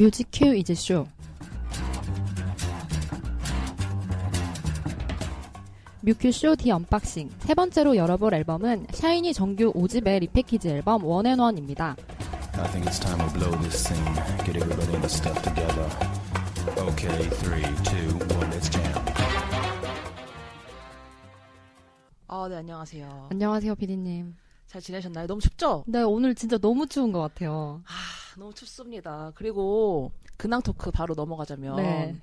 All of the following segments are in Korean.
뮤직 큐 이즈 쇼. 뮤큐쇼 디 언박싱 세 번째로 열어볼 앨범은 샤이니 정규 5집의 리패키지 앨범 원 앤 원입니다. I think it's time to blow this thing. Get everybody in the stuff together. Okay, 3, 2, 1, let's jam. 아, 네, 안녕하세요. 안녕하세요, 피디님. 잘 지내셨나요? 너무 춥죠? 네, 오늘 진짜 너무 추운 것 같아요. 아, 너무 춥습니다. 그리고 근황 토크 바로 넘어가자면 네.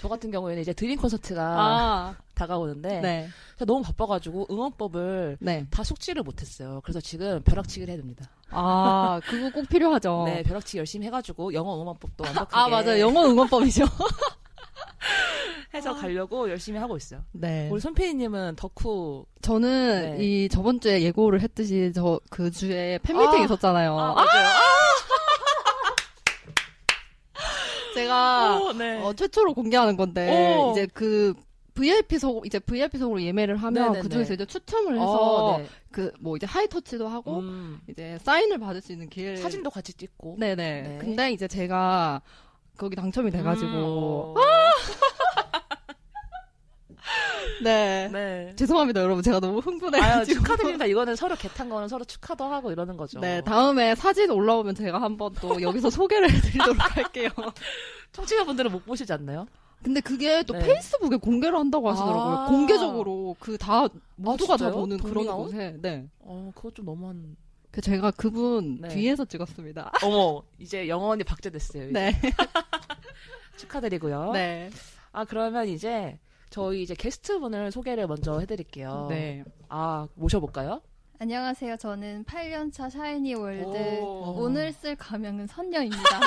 저 같은 경우에는 이제 드림 콘서트가 다가오는데 네. 제가 너무 바빠가지고 응원법을 네. 다 숙지를 못했어요. 그래서 지금 벼락치기를 해야 됩니다. 아, 그거 꼭 필요하죠. 네, 벼락치기 열심히 해가지고 영어 응원법도 완벽하게. 아, 맞아요. 영어 응원법이죠. 해서 가려고 열심히 하고 있어요. 네. 우리 손피디님은 덕후. 저는 네. 이 저번 주에 예고를 했듯이 저 그 주에 팬미팅 있었잖아요. 아, 맞아요. 제가 오, 네. 최초로 공개하는 건데 오. 이제 그 VIP석 이제 VIP석으로 예매를 하면 그 중에서 이제 추첨을 해서 네. 그 뭐 이제 하이터치도 하고 이제 사인을 받을 수 있는 기회 사진도 같이 찍고 네네 네. 근데 이제 제가 거기 당첨이 돼가지고 네. 네. 죄송합니다, 여러분. 제가 너무 흥분해가지고. 축하드립니다. 이거는 서로 개탄 거는 서로 축하도 하고 이러는 거죠. 네. 다음에 사진 올라오면 제가 한번 또 여기서 소개를 해드리도록 할게요. 청취자분들은 못 보시지 않나요? 근데 그게 또 네. 페이스북에 공개를 한다고 하시더라고요. 아~ 공개적으로 그 다, 모두가 다 보는 그런 곳에. 네. 그거 좀 너무한. 제가 그분 네. 뒤에서 찍었습니다. 어머, 이제 영원히 박제됐어요. 이제. 네. 축하드리고요. 네. 아, 그러면 이제. 저희 이제 게스트분을 소개를 먼저 해드릴게요. 네. 아, 모셔볼까요? 안녕하세요. 저는 8년차 샤이니 월드. 오늘 쓸 가명은 선녀입니다.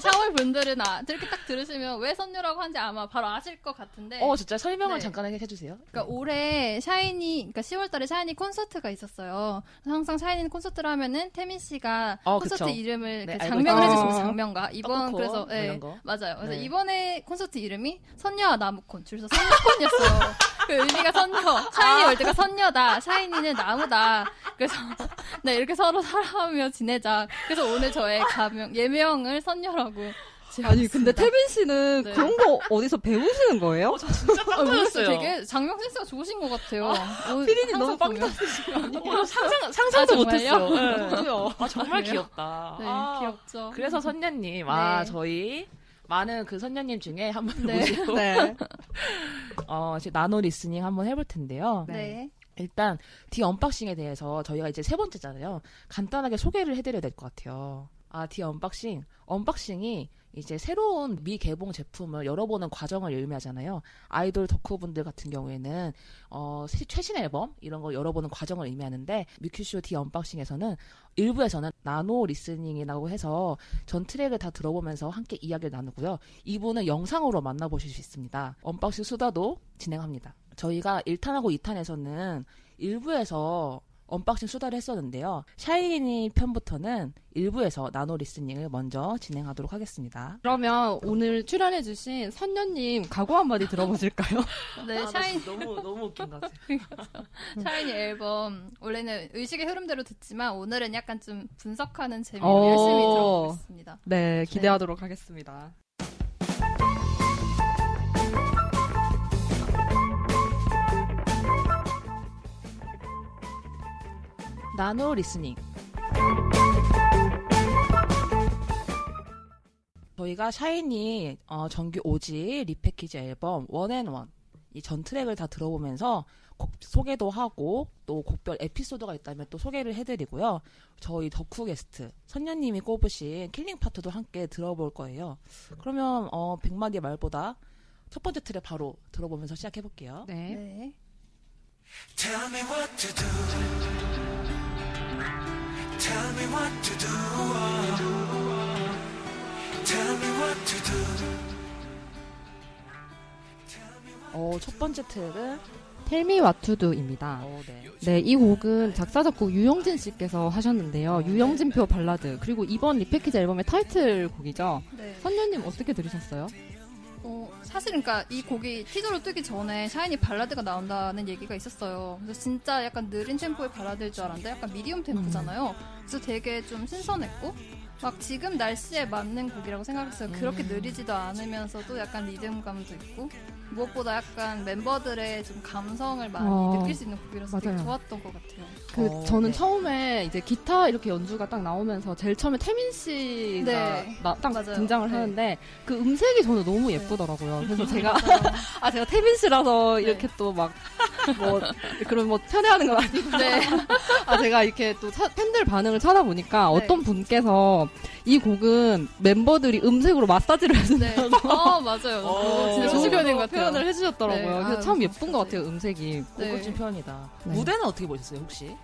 샤월분들은 이렇게 딱 들으시면 왜 선녀라고 하는지 아마 바로 아실 것 같은데. 진짜 설명을 네. 잠깐 해주세요. 그러니까 올해 샤이니, 그러니까 10월달에 샤이니 콘서트가 있었어요. 항상 샤이니 콘서트를 하면은 태민 씨가 콘서트 그쵸. 이름을 네, 장명을 해주시면 장명가. 이번 그래서 네, 맞아요. 그래서 네. 이번에 콘서트 이름이 선녀와 나무콘 줄서 선녀콘이었어요. 그 의미가 선녀, 샤이니 월드가 선녀다, 샤이니는 나무다. 그래서 네 이렇게 서로 사랑하며 지내자. 그래서 오늘 저의 가명 예명을 선녀라고. 아니 근데 태빈 씨는 네. 그런 거 어디서 배우시는 거예요? 저 진짜 깜짝 놀랐어요. 되게 장명 센스가 좋으신 것 같아요. 피디님 너무 빵터지시네요. 상상도 못했어요. 네. 아, 정말 귀엽다. 네, 아, 귀엽죠. 그래서 선녀님, 아 네. 저희. 많은 그 선녀님 중에 한 분 네. 모시고 네. 이제 나노 리스닝 한번 해볼 텐데요. 네. 일단 디 언박싱에 대해서 저희가 이제 세 번째잖아요. 간단하게 소개를 해드려야 될 것 같아요. 아, 디 언박싱. 언박싱이 이제 새로운 미개봉 제품을 열어보는 과정을 의미하잖아요. 아이돌 덕후분들 같은 경우에는 최신 앨범 이런 걸 열어보는 과정을 의미하는데 뮤큐쇼 디 언박싱에서는 일부에서는 나노 리스닝이라고 해서 전 트랙을 다 들어보면서 함께 이야기를 나누고요. 2부는 영상으로 만나보실 수 있습니다. 언박싱 수다도 진행합니다. 저희가 1탄하고 2탄에서는 일부에서 언박싱 수다를 했었는데요. 샤이니 편부터는 일부에서 나노 리스닝을 먼저 진행하도록 하겠습니다. 그러면 오늘 출연해주신 선녀님 각오 한마디 들어보실까요? 네, 샤이니 너무 웃긴 것 같아요. 샤이니 앨범 원래는 의식의 흐름대로 듣지만 오늘은 약간 좀 분석하는 재미로 열심히 들어보겠습니다. 네, 기대하도록 네. 하겠습니다. 나노 리스닝. 저희가 샤이니 정규 5집 리패키지 앨범 원 앤 원 이 전 트랙을 다 들어보면서 곡 소개도 하고 또 곡별 에피소드가 있다면 또 소개를 해드리고요. 저희 덕후 게스트 선녀님이 꼽으신 킬링 파트도 함께 들어볼 거예요. 그러면 100마디의 말보다 첫 번째 트랙 바로 들어보면서 시작해볼게요. 네. 네. Tell me what to do. Tell me what to do. Tell me what to do. 첫 번째 트랙은 Tell Me What to Do입니다. 네. 네, 이 곡은 작사 작곡 유영진 씨께서 하셨는데요. 유영진표 발라드 그리고 이번 리패키지 앨범의 타이틀곡이죠. 네. 선녀님 어떻게 들으셨어요? 사실 그러니까 이 곡이 티저로 뜨기 전에 샤이니 발라드가 나온다는 얘기가 있었어요. 그래서 진짜 약간 느린 템포의 발라드일 줄 알았는데 약간 미디움 템포잖아요. 그래서 되게 좀 신선했고 막 지금 날씨에 맞는 곡이라고 생각했어요. 그렇게 느리지도 않으면서도 약간 리듬감도 있고 무엇보다 약간 멤버들의 좀 감성을 많이 느낄 수 있는 곡이라서 맞아요. 되게 좋았던 것 같아요. 저는 네. 처음에 이제 기타 이렇게 연주가 딱 나오면서 제일 처음에 태민 씨가 네. 딱 맞아요. 등장을 네. 하는데 그 음색이 저는 너무 예쁘더라고요. 네. 그래서 제가 제가 태민 씨라서 네. 이렇게 또 막 그런 편애하는 건 아닌데 제가 이렇게 또 팬들 반응을 찾아보니까 네. 어떤 분께서 이 곡은 멤버들이 음색으로 마사지를 해준다고 네. 맞아요. 진짜 좋은 표현인 것 같아요. 표현을 해주셨더라고요. 네. 그래서 참 예쁜 것 같아요. 음색이 고급진 네. 표현이다. 네. 무대는 어떻게 보셨어요 혹시?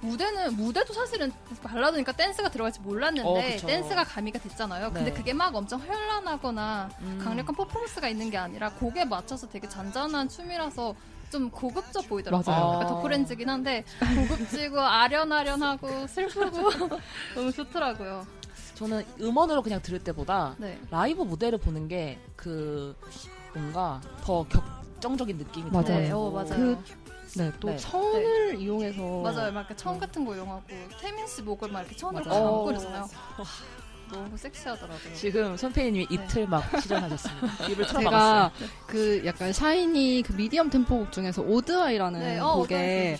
무대도 사실은 발라드니까 댄스가 들어갈지 몰랐는데 댄스가 가미가 됐잖아요. 근데 네. 그게 막 엄청 현란하거나 강력한 퍼포먼스가 있는 게 아니라 곡에 맞춰서 되게 잔잔한 춤이라서 좀 고급져 보이더라고요. 약간 덕후렌즈긴 한데 고급지고 아련아련하고 슬프고 너무 좋더라고요. 저는 음원으로 그냥 들을 때보다 네. 라이브 무대를 보는 게 그 뭔가 더 격정적인 느낌이 들어요. 맞아요. 또 천을 이용해서 맞아요. 막 이렇게 천 같은 거 이용하고 태민 씨 목을 막 이렇게 천으로 감고 그러잖아요. 너무 섹시하더라고요. 지금 선배님이 입틀 막 시전하셨습니다. 입을 틀어 막았어요. 제가 그 약간 샤이니 그 미디엄 템포 곡 중에서 Odd Eye라는 곡의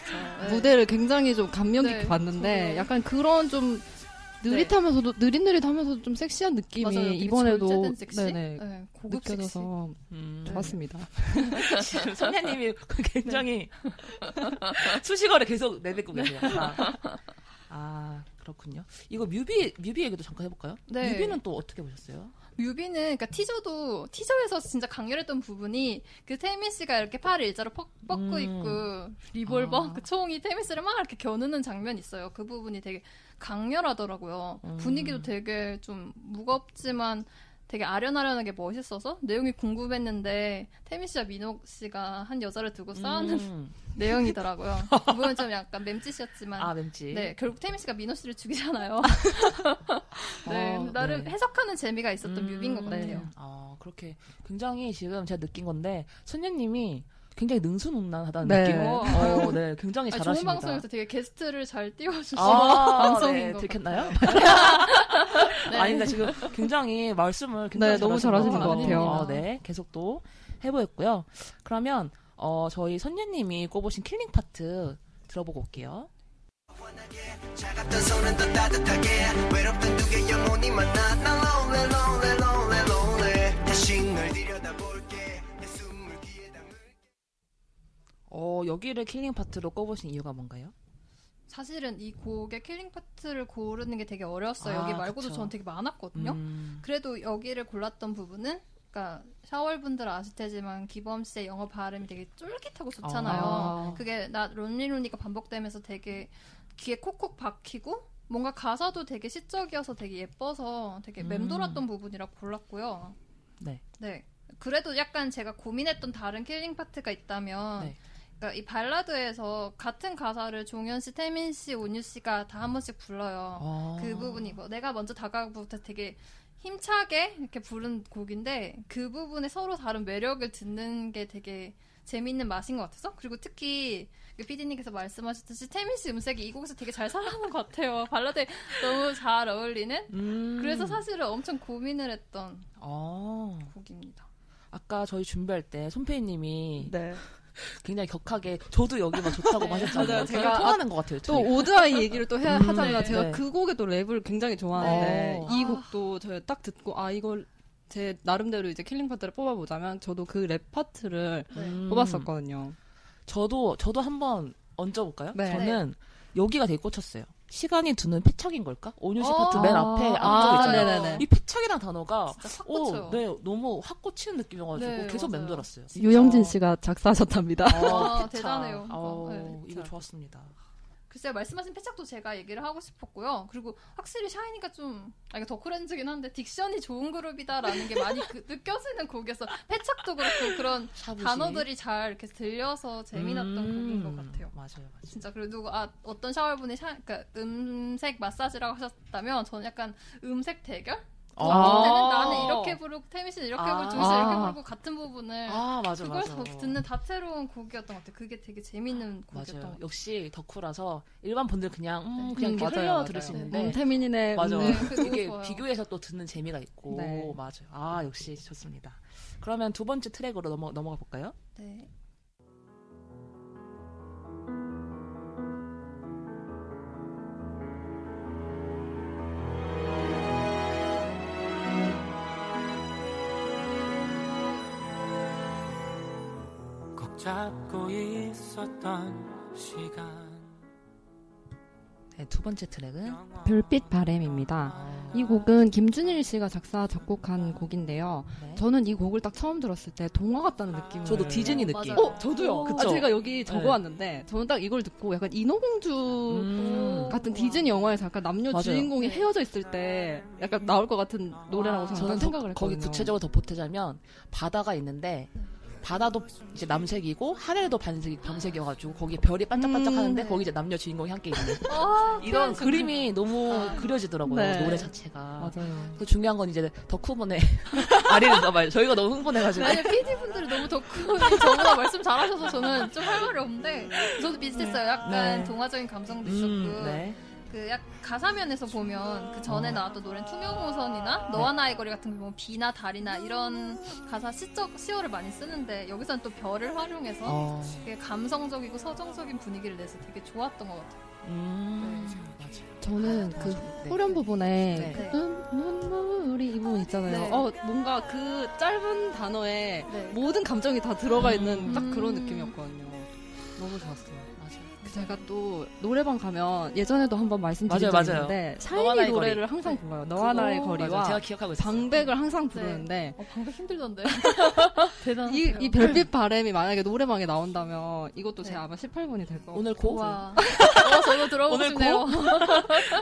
무대를 굉장히 좀 감명 깊게 봤는데 저는... 약간 그런 좀 느릿하면서도 느릿하면서도 좀 섹시한 느낌이 맞아요, 이번에도 네네 느껴져서 좋았습니다. 지금 선배님이 굉장히 수식어를 계속 내뱉고 계세요. 그렇군요. 이거 뮤비 얘기도 잠깐 해볼까요? 네. 뮤비는 또 어떻게 보셨어요? 뮤비는 그러니까 티저에서 진짜 강렬했던 부분이 그 태민 씨가 이렇게 팔을 일자로 뻗고 있고 리볼버 그 총이 태민 씨를 막 이렇게 겨누는 장면이 있어요. 그 부분이 되게 강렬하더라고요. 분위기도 되게 좀 무겁지만 되게 아련아련하게 멋있어서 내용이 궁금했는데 태민 씨와 민호 씨가 한 여자를 두고 싸우는 내용이더라고요. 그 부분은 좀 약간 맴짓이었지만 네, 결국 태민 씨가 민호 씨를 죽이잖아요. 네, 나름 해석하는 재미가 있었던 뮤비인 것 같아요. 네. 그렇게 굉장히 지금 제가 느낀 건데 선녀님이 굉장히 능수능란하다는 느낌을 굉장히 잘하십니다. 좋은 방송에서 되게 게스트를 잘 띄워주시는 방송인 것 들켰나요? 네. 아닙니다. 지금 굉장히 말씀을 굉장히 너무 잘하시는 것 같아요. 계속 또 해보였고요. 그러면 저희 선녀님이 꼽으신 킬링 파트 들어보고 올게요. 차갑던 손은 더 따뜻하게 외롭던 두 개의 영혼이 만나 난 lonely lonely lonely lonely 다시 널 들여다볼게. 여기를 킬링 파트로 꼽으신 이유가 뭔가요? 사실은 이 곡의 킬링 파트를 고르는 게 되게 어려웠어요. 여기 말고도 전 되게 많았거든요. 그래도 여기를 골랐던 부분은 그러니까 샤월분들 아실 테지만 기범 씨의 영어 발음이 되게 쫄깃하고 좋잖아요. 그게 나 론리론이가 반복되면서 되게 귀에 콕콕 박히고 뭔가 가사도 되게 시적이어서 되게 예뻐서 되게 맴돌았던 부분이라 골랐고요. 네. 그래도 약간 제가 고민했던 다른 킬링 파트가 있다면 그러니까 이 발라드에서 같은 가사를 종현 씨, 태민 씨, 온유 씨가 다 한 번씩 불러요. 그 부분이 내가 먼저 다가가고부터 되게 힘차게 이렇게 부른 곡인데 그 부분에 서로 다른 매력을 듣는 게 되게 재미있는 맛인 것 같아서 그리고 특히 PD님께서 말씀하셨듯이 태민 씨 음색이 이 곡에서 되게 잘 살아나는 것 같아요. 발라드에 너무 잘 어울리는 그래서 사실은 엄청 고민을 했던 곡입니다. 아까 저희 준비할 때 손페이님이 굉장히 격하게 저도 여기가 좋다고 하셨잖아요. 제가 통하는 것 같아요. 또 Odd Eye 얘기를 또 해야 하잖아요. 제가 그 곡에 또 랩을 굉장히 좋아하는데 이 곡도 제가 딱 듣고 이걸 제 나름대로 이제 킬링 파트를 뽑아보자면 저도 그 랩 파트를 뽑았었거든요. 저도 한번 얹어볼까요? 저는 여기가 되게 꽂혔어요. 시간이 두는 패착인 걸까? 온유씨 파트 맨 앞에 있잖아요. 이 패착이라는 단어가 너무 확 꽂히는 느낌이어가지고 계속 맴돌았어요. 유영진 씨가 작사하셨답니다. 대단해요. 이거 좋았습니다. 글쎄요, 말씀하신 패착도 제가 얘기를 하고 싶었고요. 그리고 확실히 샤이니가 좀 이거 덕후렌즈긴 한데 딕션이 좋은 그룹이다라는 게 많이 느껴지는 곡이어서 패착도 그렇고 그런 샤부시. 단어들이 잘 이렇게 들려서 재미났던 곡인 것 같아요. 맞아요. 진짜 그리고 어떤 샤월분이 그러니까 음색 마사지라고 하셨다면 저는 약간 음색 대결? 그때는 나는 이렇게 부르고 태민 씨는 이렇게 부르고 정신 이렇게 부르고 같은 부분을 맞아. 듣는 다채로운 곡이었던 것 같아요. 그게 되게 재밌는 곡이었던 것 같아요. 역시 덕후라서 일반 분들 그냥 그냥 이렇게 흘려 들을 수 있는데 태민이네 이게 비교해서 또 듣는 재미가 있고 네. 맞아요. 아 역시 좋습니다. 그러면 두 번째 트랙으로 넘어가 볼까요? 네. 잡고 있었던 시간. 네, 두 번째 트랙은 별빛 바램입니다. 이 곡은 김준일 씨가 작사 작곡한 곡인데요. 네. 저는 이 곡을 딱 처음 들었을 때 동화 같다는 느낌을. 저도 디즈니 느낌. 저도요. 그쵸? 제가 여기 적어왔는데 네. 저는 딱 이걸 듣고 약간 인어공주 같은 디즈니 영화에서 약간 남녀 맞아요. 주인공이 헤어져 있을 때 약간 나올 것 같은 노래라고 저는 생각을 했거든요. 거기 구체적으로 덧붙이자면 바다가 있는데 바다도 이제 남색이고 하늘도 밤색이어가지고 거기에 별이 반짝반짝하는데 거기 이제 남녀 주인공이 함께 있는 이런 그림이 너무 그려지더라고요. 네. 노래 자체가. 맞아요. 그 중요한 건 이제 덕후분의 아리를 넣어봐요. 저희가 너무 흥분해가지고. 아니 PD분들이 너무 덕후분이 저보다 말씀 잘하셔서 저는 좀 할 말이 없는데 저도 비슷했어요. 약간 동화적인 감성도 있었고. 네. 그 약 가사면에서 보면 그 전에 나왔던 노래는 투명호선이나 너와 나의 거리 같은 경우 비나 달이나 이런 가사 시적 시어를 많이 쓰는데 여기서는 또 별을 활용해서 되게 감성적이고 서정적인 분위기를 내서 되게 좋았던 것 같아요. 맞아요. 저는 그 후렴 부분에 그 눈물이 이 부분 있잖아요. 네. 뭔가 그 짧은 단어에 모든 감정이 다 들어가 있는 딱 그런 느낌이었거든요. 너무 좋았어요. 제가 또 노래방 가면 예전에도 한번 말씀드린 적이 있는데 샤이니 노래를 거리. 항상 불러요. 너와 나의 거리와 제가 기억하고 방백을 항상 부르는데 방백 힘들던데 대단하세요. 이 별빛 바램이 만약에 노래방에 나온다면 이것도 제가 아마 18분이 될 거예요. 오늘 곡? 저도 들어보고 싶네요.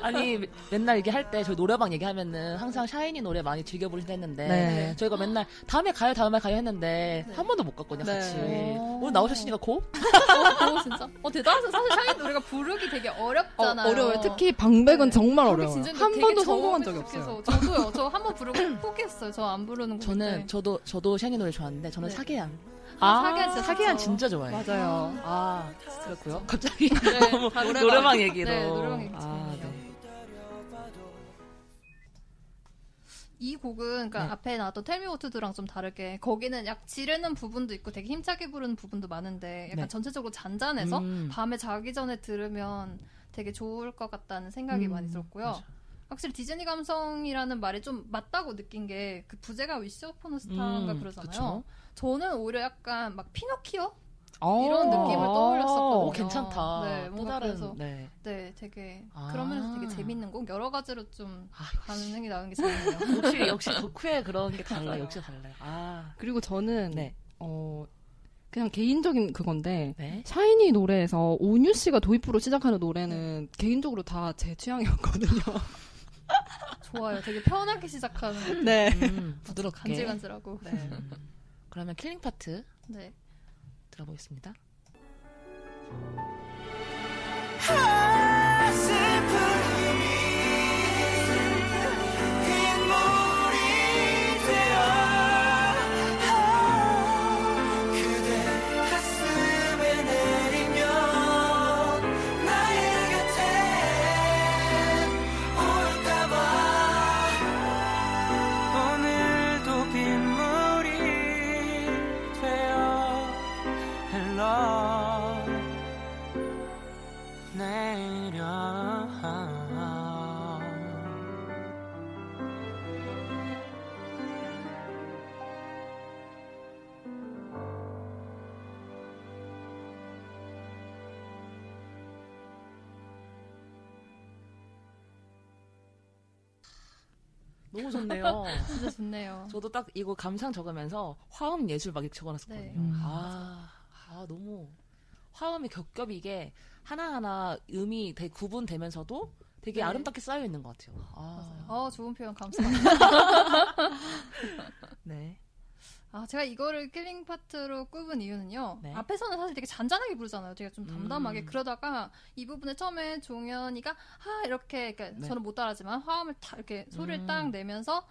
아니 맨날 얘기할 때 저희 노래방 얘기하면은 항상 샤이니 노래 많이 즐겨 부르시다 했는데 저희가 맨날 다음에 가요 했는데 한 번도 못 갔거든요. 같이 오늘 나오셨으니까 곡? 곡 진짜? 대단하세요. 사실 샤인 노래가 부르기 되게 어렵잖아요. 어려워요. 특히 방백은 정말 어려워요. 한 번도 성공한 적이 없어요. 저도요. 저 한 번 부르고 포기했어요. 저 안 부르는 거. 저도 샤인 노래 좋아하는데 저는 사계안. 사계안 진짜 좋아해요. 맞아요. 진짜 그렇고요. 갑자기 노래방 얘기로. 네, 노래방 얘기로. 이 곡은 그러니까 앞에 나왔던 Tell Me What to Do랑 좀 다르게 거기는 약 지르는 부분도 있고 되게 힘차게 부르는 부분도 많은데 약간 전체적으로 잔잔해서 밤에 자기 전에 들으면 되게 좋을 것 같다는 생각이 많이 들었고요. 맞아. 확실히 디즈니 감성이라는 말이 좀 맞다고 느낀 게 그 부제가 위시 오폰 스타인가 그러잖아요. 그쵸? 저는 오히려 약간 막 피노키오? 이런 느낌을 떠올렸었거든요. 괜찮다. 네, 또 다른. 네, 되게 그러면서 되게 재밌는 곡 여러 가지로 좀 반응이 나오는 게 재밌네요. 역시 덕후의 그런 게 달라요. 역시 달라요. 그리고 저는 그냥 개인적인 그건데 샤이니 노래에서 오뉴 씨가 도입부로 시작하는 노래는 개인적으로 다 제 취향이었거든요. 좋아요. 되게 편하게 시작하는. 네. 부드럽게. 간질간질하고. 네. 그러면 킬링 파트. 네. 보겠습니다. 너무 좋네요. 진짜 좋네요. 저도 딱 이거 감상 적으면서 화음 예술 막 적어놨었거든요. 네. 너무 화음이 겹겹이 이게 하나하나 음이 되게 구분되면서도 되게 아름답게 쌓여있는 것 같아요. 맞아요. 좋은 표현 감사합니다. 네. 아, 제가 이거를 킬링 파트로 꼽은 이유는요. 네. 앞에서는 사실 되게 잔잔하게 부르잖아요. 되게 좀 담담하게. 그러다가 이 부분에 처음에 종현이가 하 이렇게, 그러니까 네. 저는 못 따라하지만 화음을 다 이렇게 소리를 딱 내면서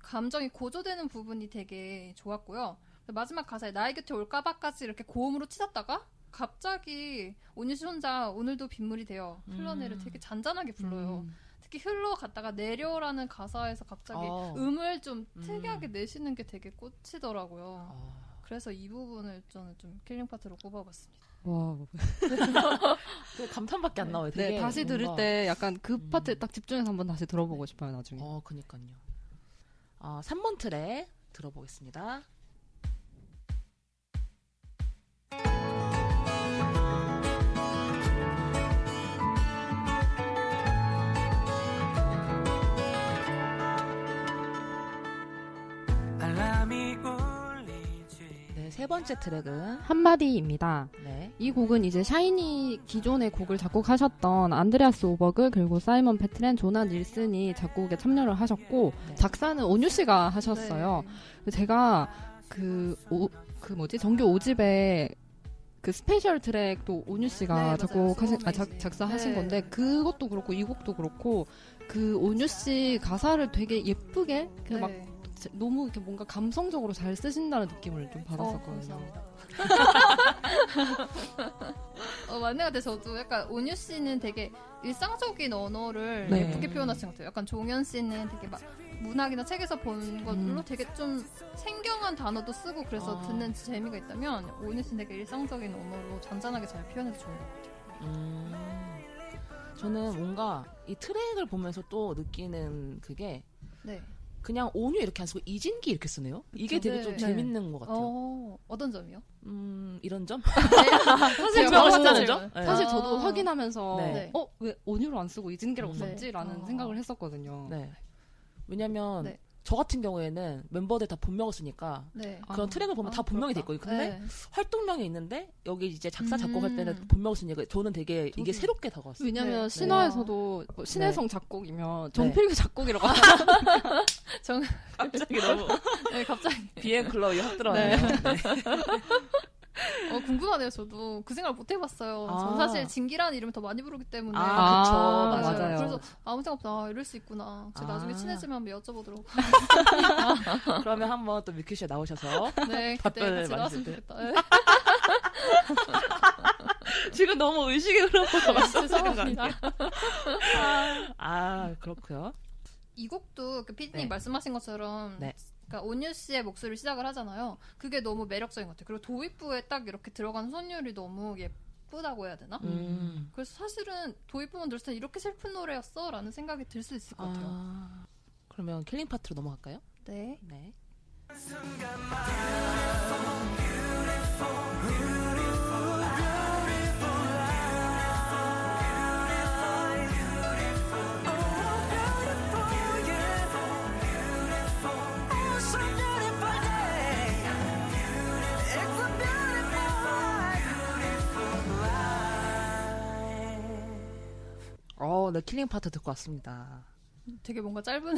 감정이 고조되는 부분이 되게 좋았고요. 마지막 가사에 나의 곁에 올까봐까지 이렇게 고음으로 치닫다가 갑자기 온유씨 혼자 오늘도 빗물이 돼요. 흘러내려 되게 잔잔하게 불러요. 특히 흘러갔다가 내려라는 가사에서 갑자기 음을 좀 특이하게 내시는 게 되게 꽂히더라고요. 그래서 이 부분을 저는 좀 킬링 파트로 꼽아봤습니다. 와, 감탄밖에 안 나와요. 되게 네, 다시 뭔가... 들을 때 약간 그 파트 딱 집중해서 한번 다시 들어보고 싶어요, 나중에. 그니까요. 3번 트랙 들어보겠습니다. 네, 세 번째 트랙은 한마디입니다. 네. 이 곡은 이제 샤이니 기존의 곡을 작곡하셨던 안드레아스 오버그 그리고 사이먼 패트렌, 조난 닐슨이 작곡에 참여를 하셨고 네. 작사는 온유 씨가 하셨어요. 네. 제가 정규 5집에 그 스페셜 트랙도 온유 씨가 작사하신 네. 건데 그것도 그렇고 이 곡도 그렇고 그 온유 씨 가사를 되게 예쁘게 네. 막 너무 이렇게 뭔가 감성적으로 잘 쓰신다는 느낌을 좀 받았었거든요. 맞는 것 같아요. 저도 약간 온유 씨는 되게 일상적인 언어를 네. 예쁘게 표현하신 것 같아요. 약간 종현 씨는 되게 막 문학이나 책에서 본 걸로 되게 좀 생경한 단어도 쓰고 그래서 듣는 재미가 있다면 온유 씨는 되게 일상적인 언어로 잔잔하게 잘 표현해서 좋은 것 같아요. 저는 뭔가 이 트랙을 보면서 또 느끼는 그게 네. 그냥 온유 이렇게 안 쓰고 이진기 이렇게 쓰네요. 그쵸, 이게 되게 네, 좀 재밌는 것 같아요. 어떤 점이요? 이런 점? 사실 좋아하셨다는 점? 사실 저도 확인하면서 네. 왜 온유로 안 쓰고 이진기라고 썼지? 라는 생각을 했었거든요. 네. 왜냐면 네. 저 같은 경우에는 멤버들 다 본명을 쓰니까 네. 그런 트랙을 보면 다 본명이 돼 있거든요. 근데 네. 활동명이 있는데 여기 이제 작사 작곡할 때는 본명을 쓰니까 저는 되게 이게 새롭게 다가왔어요. 왜냐면 네. 신화에서도 신혜성 네. 작곡이면 정필규 작곡이라고 하잖아요. 갑자기 너무 네, 갑자기 비앤클럽이 확 들어왔네요. 네. 네. 궁금하네요. 저도 그 생각을 못 해봤어요. 전 사실 진기라는 이름을 더 많이 부르기 때문에 그쵸 맞아요. 그래서 아무 생각 없다. 이럴 수 있구나. 제가 나중에 친해지면 한번 여쭤보도록. 그러면 한번 또 뮤큐 씨에 나오셔서 네 그때 같이 나왔으면 좋겠다. 네. 지금 너무 의식이 흐르고 말씀을 드리는 거 아니에요? 그렇고요. 이 곡도 그 피디님 네. 말씀하신 것처럼 네. 그러니까 온유 씨의 목소리를 시작을 하잖아요. 그게 너무 매력적인 것 같아요. 그리고 도입부에 딱 이렇게 들어가는 선율이 너무 예쁘다고 해야 되나? 그래서 사실은 도입부만 들었을 때 이렇게 슬픈 노래였어? 라는 생각이 들 수 있을 것 같아요. 그러면 킬링 파트로 넘어갈까요? 네. 네. 네, 킬링 파트 듣고 왔습니다. 되게 뭔가 짧은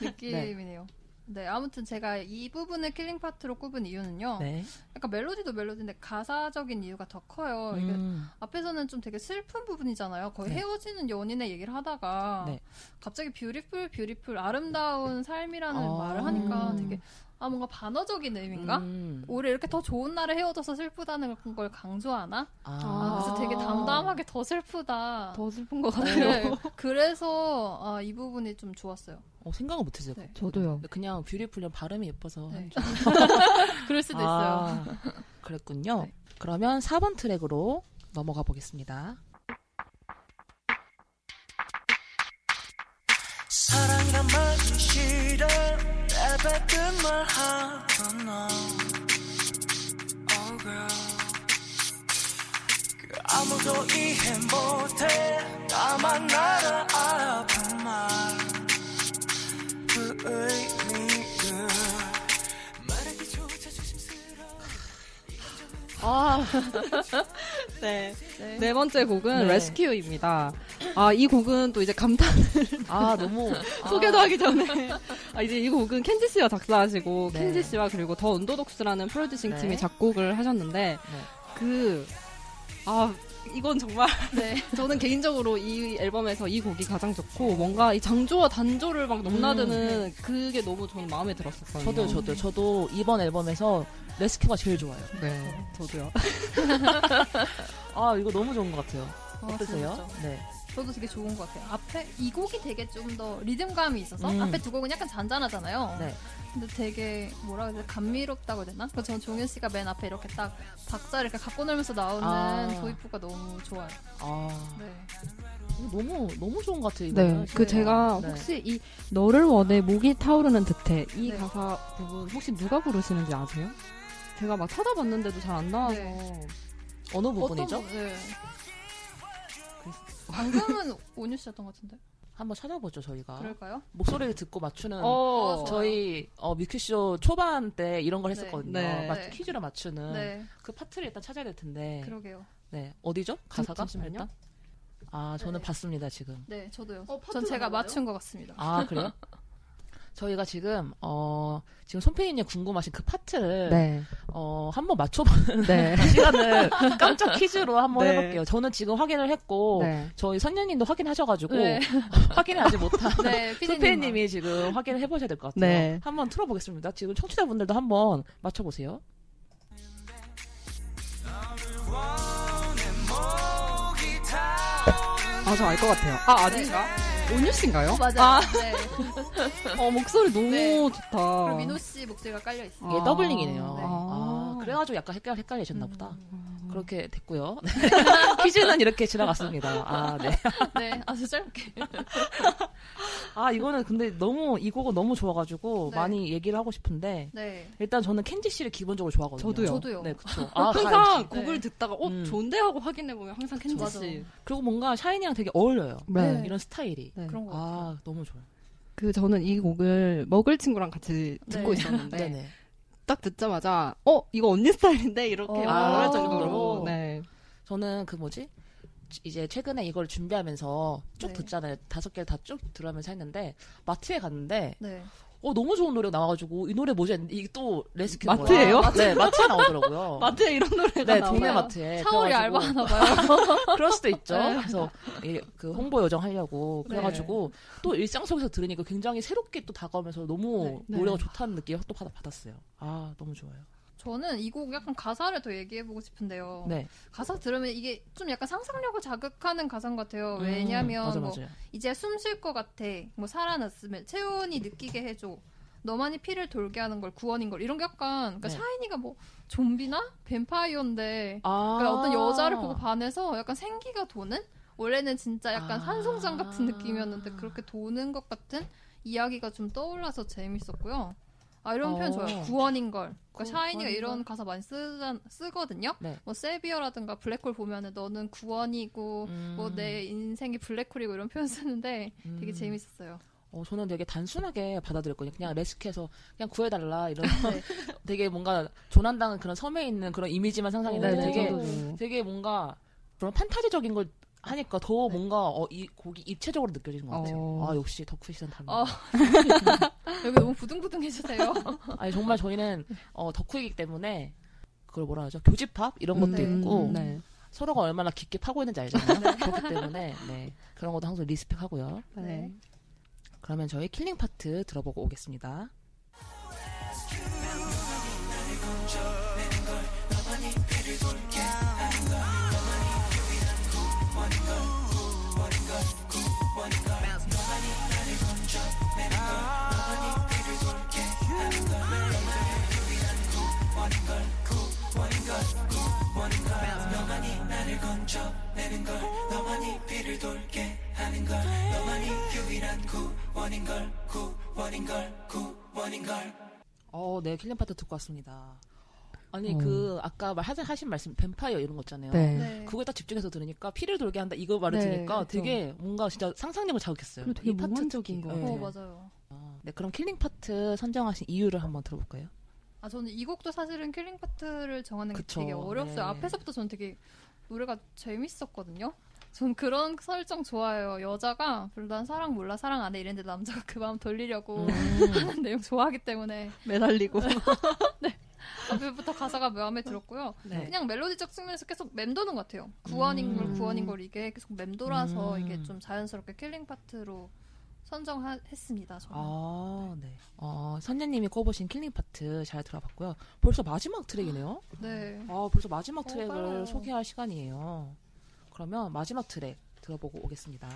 느낌이네요. 네, 아무튼 제가 이 부분을 킬링 파트로 꼽은 이유는요. 네. 약간 멜로디도 멜로디인데 가사적인 이유가 더 커요. 이게 앞에서는 좀 되게 슬픈 부분이잖아요. 거의 네. 헤어지는 연인의 얘기를 하다가 네. 갑자기 뷰티풀 아름다운 삶이라는 말을 하니까 되게 뭔가 반어적인 의미인가? 올해 이렇게 더 좋은 날에 헤어져서 슬프다는 걸 강조하나? 그래서 되게 담담하게 더 슬프다. 더 슬픈 것 같아요. 네. 그래서 이 부분이 좀 좋았어요. 생각을 못했어요. 네. 저도요. 그냥 뷰티풀이랑 발음이 예뻐서. 네. 그럴 수도 있어요. 그랬군요. 네. 그러면 4번 트랙으로 넘어가 보겠습니다. 사랑이란 말은 싫어 내뱉은 말 하던 너 Oh girl 아무도 이해 못해 나만 나를 알아본 말 그 의미를 말하기조차 조심스러워 네. 네. 네 번째 곡은 네. Rescue입니다. 아, 이 곡은 또 이제 감탄을. 아, 너무. 소개도 하기 전에. 아, 이제 이 곡은 켄지 씨와 작사하시고, 네. 켄지 씨와 그리고 더 언더독스라는 프로듀싱 팀이 작곡을 하셨는데, 네. 이건 정말 네. 저는 개인적으로 이 앨범에서 이 곡이 가장 좋고 뭔가 이 장조와 단조를 막 넘나드는 그게 너무 저는 마음에 들었었어요. 저도 이번 앨범에서 레스큐가 제일 좋아요. 네, 저도요. 아, 이거 너무 좋은 것 같아요. 아, 어떠세요? 진짜. 네. 저도 되게 좋은 것 같아요. 앞에 이 곡이 되게 좀 더 리듬감이 있어서 앞에 두 곡은 약간 잔잔하잖아요. 네. 근데 되게 뭐라 그래야 되나? 감미롭다고 해야 되나? 그래서 저는 종현 씨가 맨 앞에 이렇게 딱 박자를 이렇게 갖고 놀면서 나오는 도입부가 너무 좋아요. 아. 네. 너무 좋은 것 같아요. 이거는. 네. 그 제가 혹시 이 너를 원해 목이 타오르는 듯해 이 가사 부분 혹시 누가 부르시는지 아세요? 제가 막 찾아봤는데도 잘 안 나와서 어느 부분이죠? 방금은 온유 씨였던 것 같은데. 한번 찾아보죠, 저희가. 그럴까요? 목소리를 듣고 맞추는 저희 뮤큐쇼 초반 때 이런 걸 했었거든요. 네. 퀴즈로 맞추는 그 파트를 일단 찾아야 될 텐데. 그러게요. 네, 어디죠? 가사가? 잠시만요. 아, 저는 봤습니다, 지금. 네, 저도요. 전 제가 맞춘 것 같습니다. 아, 그래요? 저희가 지금 지금 손페이님 궁금하신 그 파트를 한번 맞춰보는 시간을 깜짝 퀴즈로 한번 해볼게요. 저는 지금 확인을 했고 저희 선녀님도 확인하셔가지고 확인을 아직 못한 손페이님이 지금 확인을 해보셔야 될 것 같아요. 네. 한번 틀어보겠습니다. 지금 청취자분들도 한번 맞춰보세요. 아, 저 알 것 같아요. 아, 아닌가? 온유 씨인가요? 맞아요. 아. 네. 목소리 너무 좋다. 그리고 민호 씨 목소리가 깔려 있어요. 이게 더블링이네요. 네. 아, 그래가지고 약간 헷갈리셨나 보다. 그렇게 됐고요. 퀴즈는 이렇게 지나갔습니다. 아, 네. 네, 아주 짧게. 아, 이거는 근데 이 곡은 너무 좋아가지고 많이 얘기를 하고 싶은데 일단 저는 켄지 씨를 기본적으로 좋아하거든요. 저도요. 네, 그렇죠. 아, 항상 곡을 듣다가 좋은데 하고 확인해 보면 항상 켄지 씨. 맞아. 그리고 뭔가 샤이니랑 되게 어울려요. 네. 이런 스타일이. 네. 그런 거 같아요. 아, 너무 좋아요. 저는 이 곡을 먹을 친구랑 같이 듣고 있었는데 딱 듣자마자 이거 언니 스타일인데 이렇게 말할 정도로. 네. 저는 이제 최근에 이걸 준비하면서 쭉 듣잖아요. 5개를 다 쭉 들으면서 했는데 마트에 갔는데 너무 좋은 노래가 나와가지고 이 노래 뭐지 했는데 이게 또 레스큐 마트예요? 아, 네, 마트에 나오더라고요. 마트에 이런 노래가 나와요? 동네 마트에. 샤월이 알바하나 봐요. 그럴 수도 있죠. 네. 그래서 그 홍보 요정 하려고 그래가지고 또 일상 속에서 들으니까 굉장히 새롭게 또 다가오면서 너무 노래가 좋다는 느낌을 또 받았어요. 아, 너무 좋아요. 저는 이 곡 약간 가사를 더 얘기해보고 싶은데요. 네. 가사 들으면 이게 좀 약간 상상력을 자극하는 가사인 것 같아요. 왜냐면 맞아. 이제 숨 쉴 것 같아. 살아났으면 체온이 느끼게 해줘. 너만이 피를 돌게 하는 걸 구원인 걸. 이런 게 약간 샤이니가 좀비나 뱀파이어인데 그러니까 어떤 여자를 보고 반해서 약간 생기가 도는? 원래는 진짜 약간 산송장 같은 느낌이었는데 그렇게 도는 것 같은 이야기가 좀 떠올라서 재밌었고요. 아, 이런 표현 좋아요. 구원인 걸. 그러니까 샤이니가 이런 가사 많이 쓰거든요. 네. 세비어라든가 블랙홀 보면은 너는 구원이고 내 인생이 블랙홀이고 이런 표현 쓰는데 되게 재밌었어요. 저는 되게 단순하게 받아들였거든요. 그냥 레스큐에서 그냥 구해달라 이런 되게 뭔가 조난당한 그런 섬에 있는 그런 이미지만 상상했는데 되게 뭔가 그런 판타지적인 걸 하니까 더 뭔가 이 곡이 입체적으로 느껴지는 것 같아요. 아, 역시 덕후시는 다릅니다. 여기 너무 부둥부둥해주세요. 아니, 정말 저희는 덕후이기 때문에 그걸 뭐라 하죠? 교집합? 이런 것도 있고 서로가 얼마나 깊게 파고 있는지 알잖아요. 그렇기 때문에 그런 것도 항상 리스펙하고요. 네. 그러면 저희 킬링 파트 들어보고 오겠습니다. 네, 킬링 파트 듣고 왔습니다. 아니, 아까 하신 말씀, 뱀파이어 이런 거 있잖아요. 네. 그거에 딱 집중해서 들으니까, 피를 돌게 한다, 이거 말을 들으니까 되게 뭔가 진짜 상상력을 자극했어요. 되게 파트적인 거. 맞아요. 네, 그럼 킬링 파트 선정하신 이유를 한번 들어볼까요? 저는 이 곡도 사실은 킬링 파트를 정하는 게 되게 어렵어요. 앞에서부터 저는 되게 노래가 재밌었거든요. 전 그런 설정 좋아해요. 여자가 별로 난 사랑 몰라, 사랑 안 해 이랬는데 남자가 그 마음 돌리려고 하는 내용 좋아하기 때문에 매달리고 네. 앞부터 가사가 마음에 들었고요. 네. 그냥 멜로디적 측면에서 계속 맴도는 것 같아요. 구원인 걸 구원인 걸 이게 계속 맴돌아서 이게 좀 자연스럽게 킬링 파트로 선정했습니다. 저는. 아, 네. 선녀님이 커버신 킬링 파트 잘 들어봤고요. 벌써 마지막 트랙이네요. 네. 아, 벌써 마지막 트랙을 빨라요. 소개할 시간이에요. 그러면 마지막 트랙 들어보고 오겠습니다.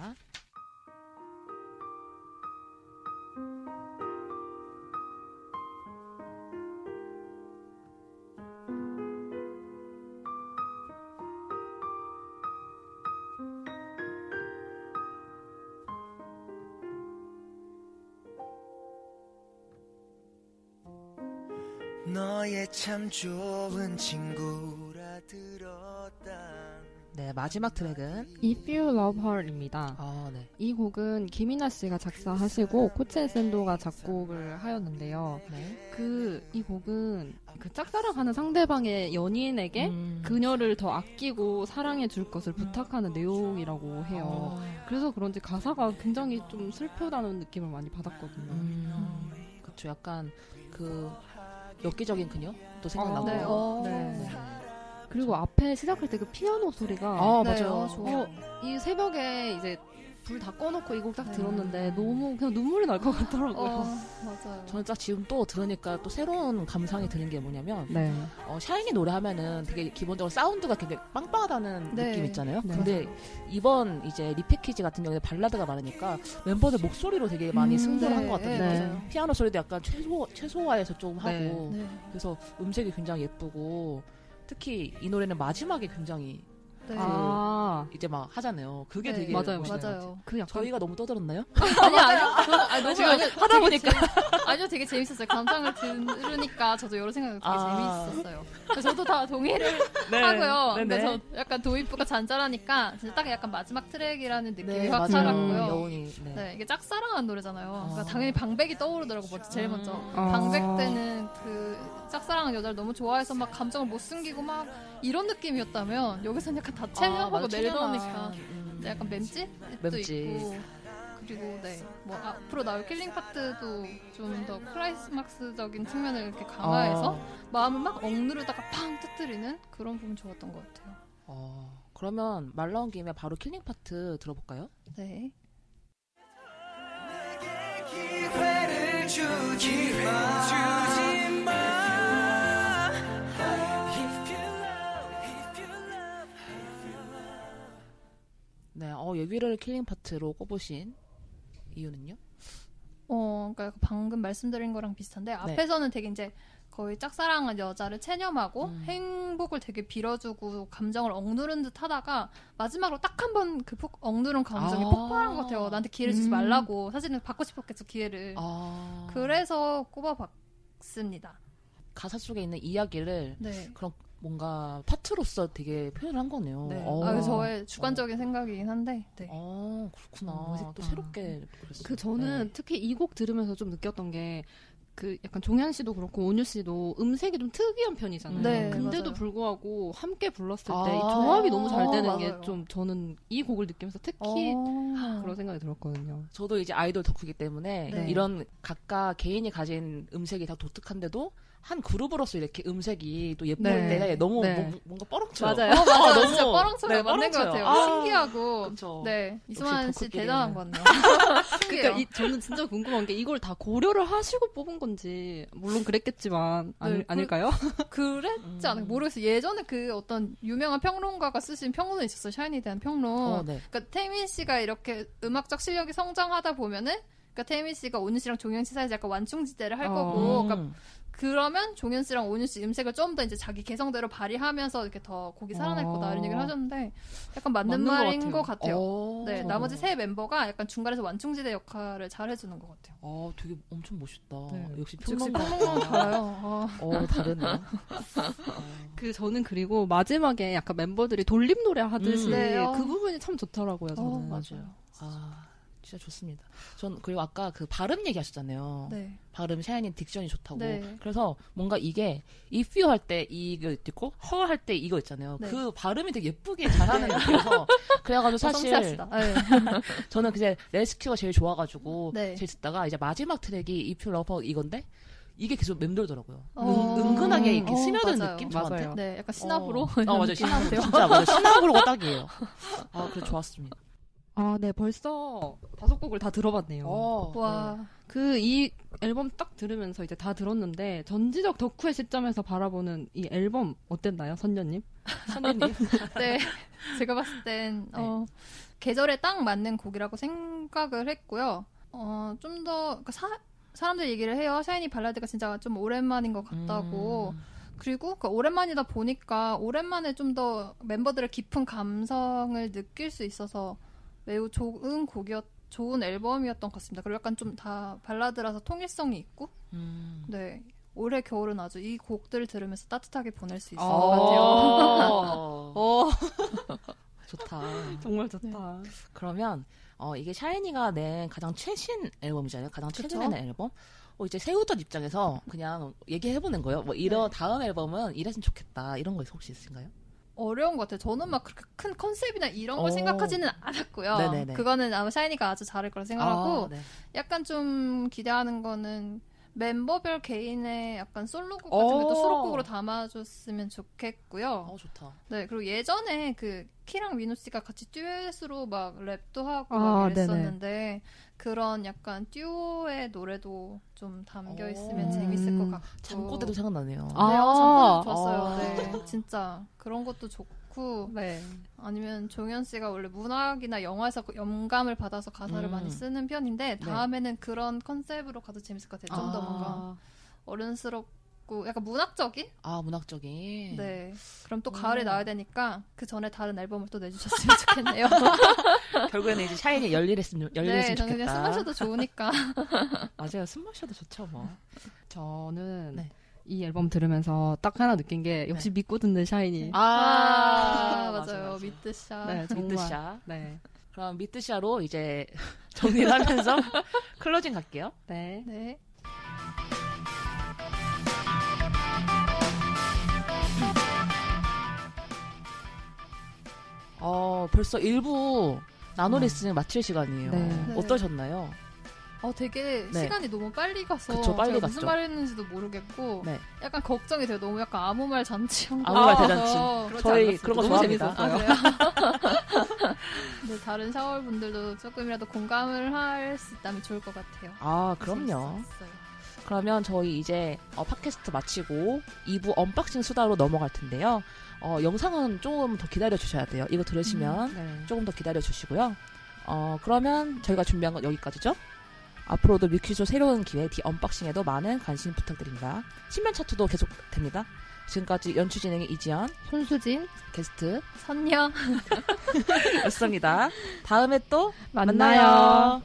너의 참 좋은 친구라 들었다. 네, 마지막 트랙은 If You Love Her 입니다. 아, 네. 이 곡은 김이나 씨가 작사하시고 코첸 샌도가 작곡을 하였는데요. 네. 이 곡은 그 짝사랑하는 상대방의 연인에게 그녀를 더 아끼고 사랑해줄 것을 부탁하는 내용이라고 해요. 그래서 그런지 가사가 굉장히 좀 슬프다는 느낌을 많이 받았거든요. 그쵸, 약간 그 엽기적인 그녀도 생각나고. 네. 네. 그리고 앞에 시작할 때 그 피아노 소리가 맞아요. 이 새벽에 이제 불 다 꺼놓고 이 곡 딱 들었는데 너무 그냥 눈물이 날 것 같더라고요. 맞아요. 저는 딱 지금 또 들으니까 또 새로운 감상이 드는 게 뭐냐면 샤이니 노래하면은 되게 기본적으로 사운드가 굉장히 빵빵하다는 느낌 있잖아요. 네. 근데 이번 이제 리패키지 같은 경우에 발라드가 많으니까 멤버들 목소리로 되게 많이 승부를 한 것 같아요. 네. 피아노 소리도 약간 최소화해서 좀 하고 그래서 음색이 굉장히 예쁘고 특히 이 노래는 마지막에 굉장히 이제 막 하잖아요. 그게 되게 맞아요. 그 약간... 저희가 너무 떠들었나요? 아니요. 지금 하다 보니까 아니요, 되게 재밌었어요. 감상을 들으니까 저도 여러 생각이 되게 재밌었어요. 저도 다 동의를 하고요. 근데 저 약간 도입부가 잔잔하니까 진짜 딱 약간 마지막 트랙이라는 느낌이 확 살았고요. 네, 이게 짝사랑한 노래잖아요. 그러니까 당연히 방백이 떠오르더라고. 제일 먼저 방백 때는 그 짝사랑한 여자를 너무 좋아해서 막 감정을 못 숨기고 막 이런 느낌이었다면 여기서는 약간 다 체념하고 내려놓으니까 약간 맴짓도 있고 그리고 뭐 앞으로 나올 킬링 파트도 좀 더 클라이맥스적인 측면을 이렇게 강화해서 마음을 막 억누르다가 팡 터뜨리는 그런 부분 좋았던 것 같아요. 그러면 말 나온 김에 바로 킬링 파트 들어볼까요? 네. 내게 기회를 주지 마. 네, 여기를 킬링 파트로 꼽으신 이유는요? 그러니까 방금 말씀드린 거랑 비슷한데 앞에서는 되게 이제 거의 짝사랑한 여자를 체념하고 행복을 되게 빌어주고 감정을 억누른 듯 하다가 마지막으로 딱 한 번 그 억누른 감정이 폭발한 것 같아요. 나한테 기회를 주지 말라고. 사실은 받고 싶었겠죠, 기회를. 그래서 꼽아봤습니다. 가사 속에 있는 이야기를 그런 뭔가 파트로서 되게 표현을 한 거네요. 네. 저의 주관적인 생각이긴 한데. 네. 그렇구나. 또 새롭게 그랬어요. 저는 특히 이 곡 들으면서 좀 느꼈던 게 약간 종현 씨도 그렇고 온유 씨도 음색이 좀 특이한 편이잖아요. 네, 근데도 불구하고 함께 불렀을 때 조합이 너무 잘 되는 게 좀 저는 이 곡을 느끼면서 특히 그런 생각이 들었거든요. 저도 이제 아이돌 덕후이기 때문에 이런 각각 개인이 가진 음색이 다 독특한데도 한 그룹으로서 이렇게 음색이 또 예쁠 때 너무 뭔가 뻐렁쳐요. 맞아요. 너무 진짜 뻐렁쳐요. 맞는 것 같아요. 신기하고. 그쵸. 네. 이승환 씨 대단한 것 같네요. 그러니까 저는 진짜 궁금한 게 이걸 다 고려를 하시고 뽑은 건지 물론 그랬겠지만 아닐까요? 그랬지 않을까 모르겠어요. 예전에 그 어떤 유명한 평론가가 쓰신 평론이 있었어요. 샤이니에 대한 평론. 그러니까 태민 씨가 이렇게 음악적 실력이 성장하다 보면은 그러니까 태민 씨가 온유 씨랑 종현 씨 사이에서 약간 완충지대를 할 거고. 그러니까 그러면 종현 씨랑 온유 씨 음색을 좀 더 이제 자기 개성대로 발휘하면서 이렇게 더 곡이 살아날 거다 이런 얘기를 하셨는데 약간 맞는 말인 것 같아요. 네, 나머지 세 멤버가 약간 중간에서 완충지대 역할을 잘 해주는 것 같아요. 되게 엄청 멋있다. 네. 역시 표정만 달라요. 다르네요. 저는 그리고 마지막에 약간 멤버들이 돌림 노래 하듯이 그 부분이 참 좋더라고요. 저는. 맞아요. 진짜 좋습니다. 전 그리고 아까 그 발음 얘기하셨잖아요. 네. 발음 샤이니 딕션이 좋다고. 네. 그래서 뭔가 이게 if you 할 때 이거 있고 her 할 때 이거 있잖아요. 네. 그 발음이 되게 예쁘게 잘하는 거라서 그래가지고 사실 네. 저는 그제 레스큐가 제일 좋아가지고 네. 제일 듣다가 이제 마지막 트랙이 if you love her 이건데 이게 계속 맴돌더라고요. 은근하게 이렇게 스며드는 느낌 저한테. 네, 약간 시나브로. 맞아요. 시나브로. 진짜 맞아요. 시나브로가 딱이에요. 아, 그래 좋았습니다. 아, 네, 벌써 5곡을 다 들어봤네요. 와. 네. 그, 이 앨범 딱 들으면서 이제 다 들었는데, 전지적 덕후의 시점에서 바라보는 이 앨범 어땠나요, 선녀님? 선녀님? 네. 제가 봤을 땐, 계절에 딱 맞는 곡이라고 생각을 했고요. 좀 더, 그러니까 사람들 얘기를 해요. 샤이니 발라드가 진짜 좀 오랜만인 것 같다고. 그리고 그 오랜만이다 보니까, 오랜만에 좀 더 멤버들의 깊은 감성을 느낄 수 있어서, 매우 좋은 앨범이었던 것 같습니다. 그리고 약간 좀 다 발라드라서 통일성이 있고, 네. 올해 겨울은 아주 이 곡들을 들으면서 따뜻하게 보낼 수 있을 것 같아요. 좋다. 정말 좋다. 네. 그러면, 이게 샤이니가 낸 가장 최신 앨범이잖아요. 가장 최근에 낸 앨범. 이제 세우던 입장에서 그냥 얘기해보는 거예요. 이런 다음 앨범은 이랬으면 좋겠다. 이런 거 혹시 있으신가요? 어려운 것 같아요. 저는 막 그렇게 큰 컨셉이나 이런 걸 생각하지는 않았고요. 네네네. 그거는 아마 샤이니가 아주 잘할 거라 생각하고 약간 좀 기대하는 거는 멤버별 개인의 약간 솔로곡 같은 것도 수록곡으로 담아줬으면 좋겠고요. 좋다. 네, 그리고 예전에 그 키랑 민호 씨가 같이 듀엣으로 막 랩도 하고 막 이랬었는데 네네. 그런 약간 듀오의 노래도 좀 담겨 있으면 재밌을 것 같고. 잠꼬대도 생각나네요. 네, 잠꼬대도 좋았어요. 네, 진짜 그런 것도 좋고. 네. 아니면 종현 씨가 원래 문학이나 영화에서 영감을 받아서 가사를 많이 쓰는 편인데 다음에는 그런 컨셉으로 가도 재밌을 것 같아요. 좀 더 뭔가 어른스럽고. 약간 문학적인? 문학적인. 네. 그럼 또 가을에 나와야 되니까 그 전에 다른 앨범을 또 내주셨으면 좋겠네요. 결국에는 이제 샤이니 열일했으면 저는 좋겠다. 저는 그냥 숨 마셔도 좋으니까. 맞아요. 숨 마셔도 좋죠, 뭐. 저는 이 앨범 들으면서 딱 하나 느낀 게 역시 믿고 듣는 샤이니. 맞아요. 믿드샤. 네, 정말. 믿드샤. 네. 그럼 믿드샤로 이제 정리를 하면서 클로징 갈게요. 네. 네. 벌써 1부 나노 리싱 마칠 시간이에요. 네. 어떠셨나요? 되게 시간이 너무 빨리 가서 그쵸, 빨리 제가 무슨 말 했는지도 모르겠고 약간 걱정이 돼요. 너무 약간 아무 말 잔치한 거. 아무 말 대잔치. 저희 그런 거 너무 재밌었어요. 네, 다른 샤워분들도 조금이라도 공감을 할 수 있다면 좋을 것 같아요. 그럼요. 그러면 저희 이제 팟캐스트 마치고 2부 언박싱 수다로 넘어갈 텐데요. 영상은 조금 더 기다려주셔야 돼요. 이거 들으시면 조금 더 기다려주시고요. 그러면 저희가 준비한 건 여기까지죠. 앞으로도 뮤큐쇼 새로운 기회 디 언박싱에도 많은 관심 부탁드립니다. 신변 차트도 계속됩니다. 지금까지 연출 진행의 이지연, 손수진, 게스트 선녀였습니다. 다음에 또 만나요.